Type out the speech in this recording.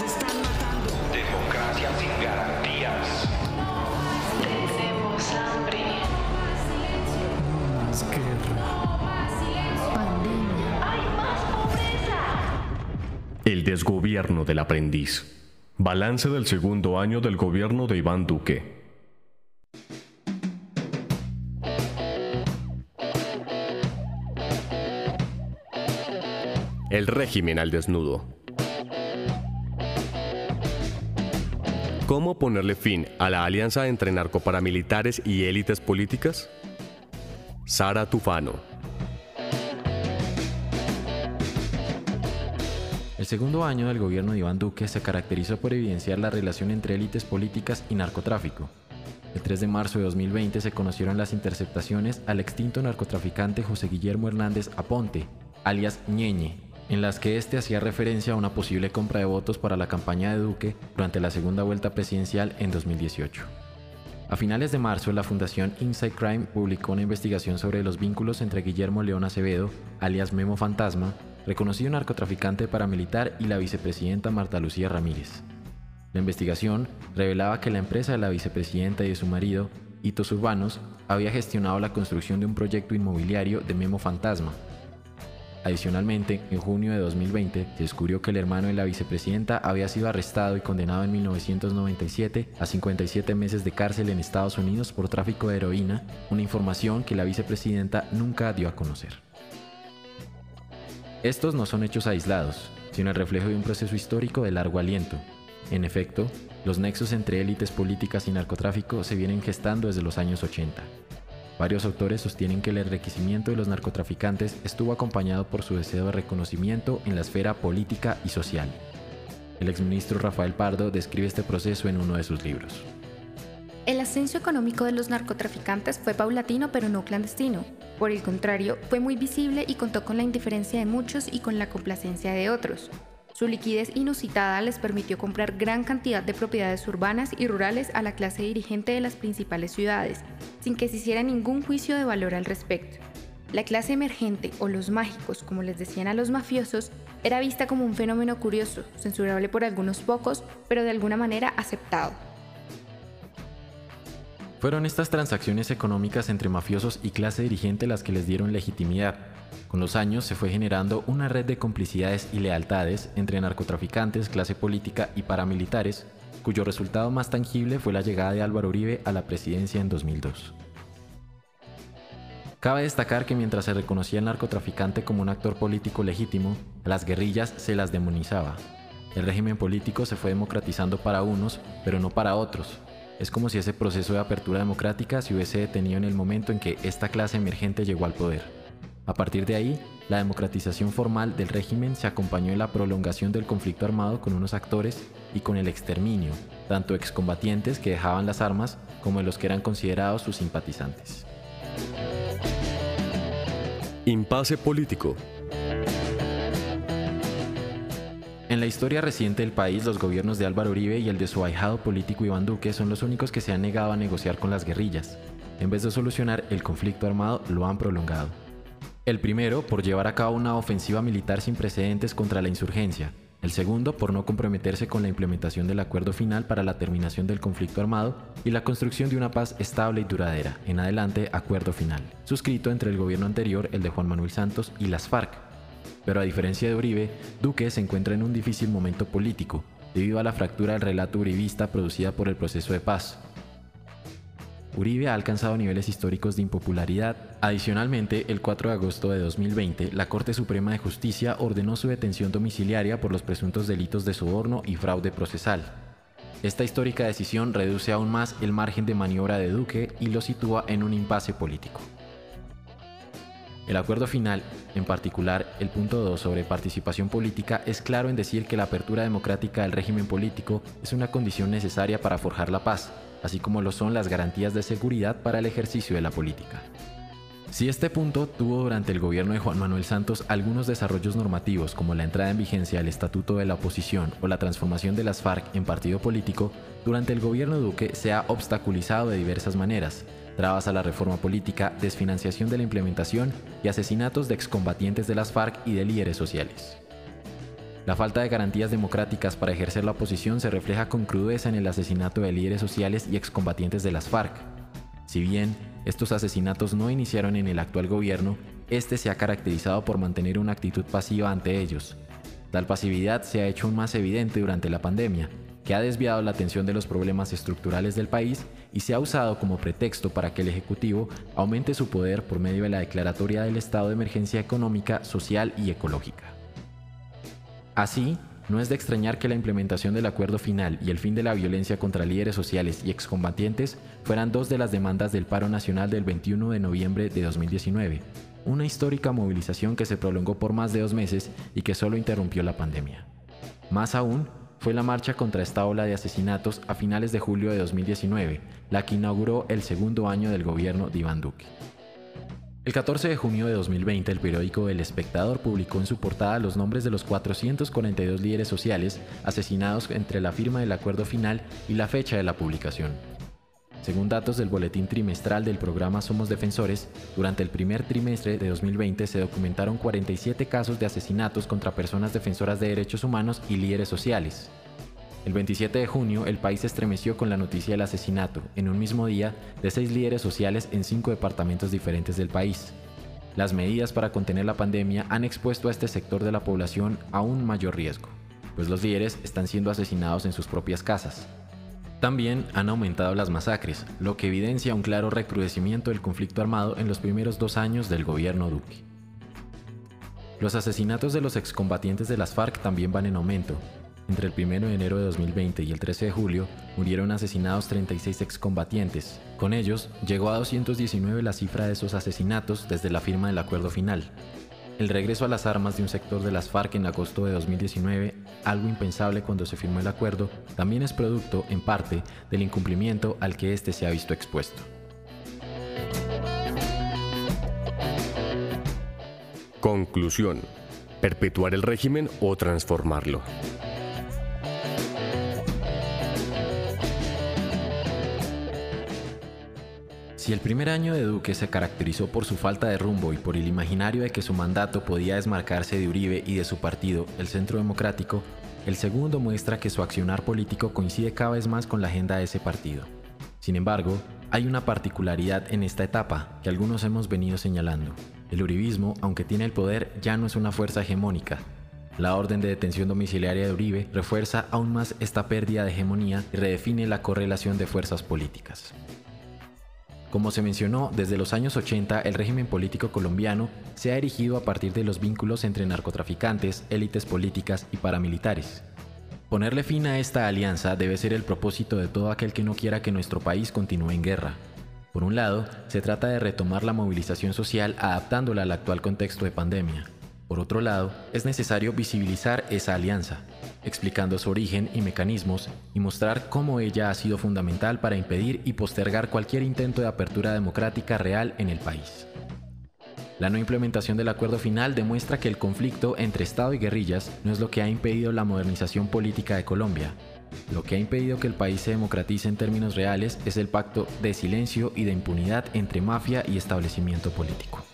nos están matando. Democracia sin garantías. No tenemos hambre. Más guerra. Pandemia. ¡Hay más pobreza! El desgobierno del aprendiz. Balance del segundo año del gobierno de Iván Duque. El régimen al desnudo. ¿Cómo ponerle fin a la alianza entre narcoparamilitares y élites políticas? Sara Tufano. El segundo año del gobierno de Iván Duque se caracterizó por evidenciar la relación entre élites políticas y narcotráfico. El 3 de marzo de 2020 se conocieron las interceptaciones al extinto narcotraficante José Guillermo Hernández Aponte, alias Ñeñe, en las que este hacía referencia a una posible compra de votos para la campaña de Duque durante la segunda vuelta presidencial en 2018. A finales de marzo, la Fundación Inside Crime publicó una investigación sobre los vínculos entre Guillermo León Acevedo, alias Memo Fantasma, reconocido narcotraficante paramilitar, y la vicepresidenta Marta Lucía Ramírez. La investigación revelaba que la empresa de la vicepresidenta y de su marido, Hitos Urbanos, había gestionado la construcción de un proyecto inmobiliario de Memo Fantasma. Adicionalmente, en junio de 2020, se descubrió que el hermano de la vicepresidenta había sido arrestado y condenado en 1997 a 57 meses de cárcel en Estados Unidos por tráfico de heroína, una información que la vicepresidenta nunca dio a conocer. Estos no son hechos aislados, sino el reflejo de un proceso histórico de largo aliento. En efecto, los nexos entre élites políticas y narcotráfico se vienen gestando desde los años 80. Varios autores sostienen que el enriquecimiento de los narcotraficantes estuvo acompañado por su deseo de reconocimiento en la esfera política y social. El exministro Rafael Pardo describe este proceso en uno de sus libros. El ascenso económico de los narcotraficantes fue paulatino pero no clandestino. Por el contrario, fue muy visible y contó con la indiferencia de muchos y con la complacencia de otros. Su liquidez inusitada les permitió comprar gran cantidad de propiedades urbanas y rurales a la clase dirigente de las principales ciudades, sin que se hiciera ningún juicio de valor al respecto. La clase emergente, o los mágicos, como les decían a los mafiosos, era vista como un fenómeno curioso, censurable por algunos pocos, pero de alguna manera aceptado. Fueron estas transacciones económicas entre mafiosos y clase dirigente las que les dieron legitimidad. Con los años se fue generando una red de complicidades y lealtades entre narcotraficantes, clase política y paramilitares, cuyo resultado más tangible fue la llegada de Álvaro Uribe a la presidencia en 2002. Cabe destacar que mientras se reconocía al narcotraficante como un actor político legítimo, a las guerrillas se las demonizaba. El régimen político se fue democratizando para unos, pero no para otros. Es como si ese proceso de apertura democrática se hubiese detenido en el momento en que esta clase emergente llegó al poder. A partir de ahí, la democratización formal del régimen se acompañó de la prolongación del conflicto armado con unos actores y con el exterminio, tanto excombatientes que dejaban las armas como de los que eran considerados sus simpatizantes. Impasse político. En la historia reciente del país, los gobiernos de Álvaro Uribe y el de su ahijado político Iván Duque son los únicos que se han negado a negociar con las guerrillas. En vez de solucionar el conflicto armado, lo han prolongado. El primero, por llevar a cabo una ofensiva militar sin precedentes contra la insurgencia. El segundo, por no comprometerse con la implementación del acuerdo final para la terminación del conflicto armado y la construcción de una paz estable y duradera. En adelante, acuerdo final, suscrito entre el gobierno anterior, el de Juan Manuel Santos, y las FARC. Pero a diferencia de Uribe, Duque se encuentra en un difícil momento político, debido a la fractura del relato uribista producida por el proceso de paz. Uribe ha alcanzado niveles históricos de impopularidad. Adicionalmente, el 4 de agosto de 2020, la Corte Suprema de Justicia ordenó su detención domiciliaria por los presuntos delitos de soborno y fraude procesal. Esta histórica decisión reduce aún más el margen de maniobra de Duque y lo sitúa en un impasse político. El acuerdo final, en particular el punto 2 sobre participación política, es claro en decir que la apertura democrática del régimen político es una condición necesaria para forjar la paz, así como lo son las garantías de seguridad para el ejercicio de la política. Si este punto tuvo durante el gobierno de Juan Manuel Santos algunos desarrollos normativos, como la entrada en vigencia del Estatuto de la Oposición o la transformación de las FARC en partido político, durante el gobierno Duque se ha obstaculizado de diversas maneras: trabas a la reforma política, desfinanciación de la implementación y asesinatos de excombatientes de las FARC y de líderes sociales. La falta de garantías democráticas para ejercer la oposición se refleja con crudeza en el asesinato de líderes sociales y excombatientes de las FARC. Si bien estos asesinatos no iniciaron en el actual gobierno, este se ha caracterizado por mantener una actitud pasiva ante ellos. Tal pasividad se ha hecho aún más evidente durante la pandemia, que ha desviado la atención de los problemas estructurales del país y se ha usado como pretexto para que el Ejecutivo aumente su poder por medio de la declaratoria del estado de emergencia económica, social y ecológica. Así, no es de extrañar que la implementación del acuerdo final y el fin de la violencia contra líderes sociales y excombatientes fueran dos de las demandas del paro nacional del 21 de noviembre de 2019, una histórica movilización que se prolongó por más de 2 meses y que solo interrumpió la pandemia. Más aún, fue la marcha contra esta ola de asesinatos a finales de julio de 2019, la que inauguró el segundo año del gobierno de Iván Duque. El 14 de junio de 2020, el periódico El Espectador publicó en su portada los nombres de los 442 líderes sociales asesinados entre la firma del acuerdo final y la fecha de la publicación. Según datos del boletín trimestral del programa Somos Defensores, durante el primer trimestre de 2020 se documentaron 47 casos de asesinatos contra personas defensoras de derechos humanos y líderes sociales. El 27 de junio, el país se estremeció con la noticia del asesinato, en un mismo día, de 6 líderes sociales en 5 departamentos diferentes del país. Las medidas para contener la pandemia han expuesto a este sector de la población a un mayor riesgo, pues los líderes están siendo asesinados en sus propias casas. También han aumentado las masacres, lo que evidencia un claro recrudecimiento del conflicto armado en los primeros 2 años del gobierno Duque. Los asesinatos de los excombatientes de las FARC también van en aumento. Entre el 1 de enero de 2020 y el 13 de julio murieron asesinados 36 excombatientes. Con ellos, llegó a 219 la cifra de esos asesinatos desde la firma del acuerdo final. El regreso a las armas de un sector de las FARC en agosto de 2019, algo impensable cuando se firmó el acuerdo, también es producto, en parte, del incumplimiento al que este se ha visto expuesto. Conclusión: perpetuar el régimen o transformarlo. Si el primer año de Duque se caracterizó por su falta de rumbo y por el imaginario de que su mandato podía desmarcarse de Uribe y de su partido, el Centro Democrático, el segundo muestra que su accionar político coincide cada vez más con la agenda de ese partido. Sin embargo, hay una particularidad en esta etapa que algunos hemos venido señalando. El uribismo, aunque tiene el poder, ya no es una fuerza hegemónica. La orden de detención domiciliaria de Uribe refuerza aún más esta pérdida de hegemonía y redefine la correlación de fuerzas políticas. Como se mencionó, desde los años 80 el régimen político colombiano se ha erigido a partir de los vínculos entre narcotraficantes, élites políticas y paramilitares. Ponerle fin a esta alianza debe ser el propósito de todo aquel que no quiera que nuestro país continúe en guerra. Por un lado, se trata de retomar la movilización social adaptándola al actual contexto de pandemia. Por otro lado, es necesario visibilizar esa alianza, explicando su origen y mecanismos y mostrar cómo ella ha sido fundamental para impedir y postergar cualquier intento de apertura democrática real en el país. La no implementación del acuerdo final demuestra que el conflicto entre Estado y guerrillas no es lo que ha impedido la modernización política de Colombia. Lo que ha impedido que el país se democratice en términos reales es el pacto de silencio y de impunidad entre mafia y establecimiento político.